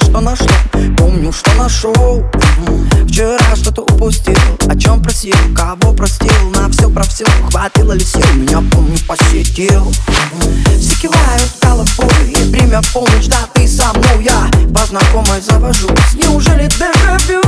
же, что нашло, помню, что нашел. Вчера что-то упустил, о чем просил, кого простил, на все просил, хватило ли сил, меня, помню, посетил. Все кивают головой, и время полночь, да ты со мной, я по знакомой завожусь, неужели дежавю?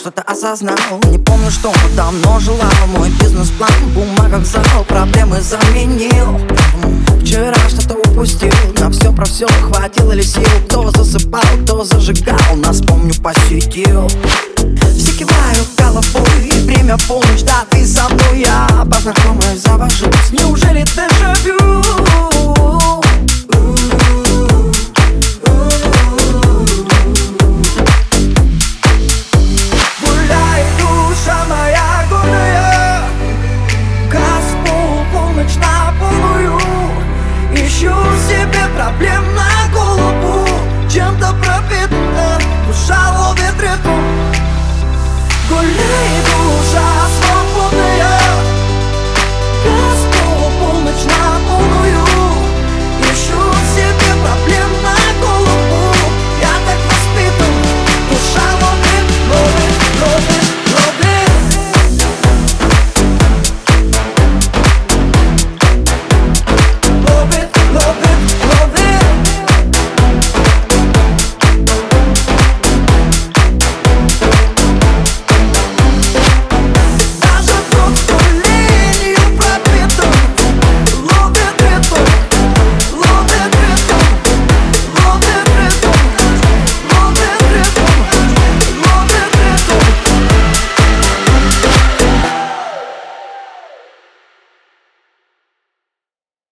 Что-то осознал, не помню, что но давно желал. Мой бизнес-план в бумагах зал, проблемы заменил. Вчера что-то упустил, на все про все хватило ли сил. Кто засыпал, кто зажигал, нас, помню, посетил. Все кивают головой, и время полночь, да ты со мной, я по знакомой завожусь, неужели дежавю? Чем-то пропитана, душа ловит ритм. Гуляет.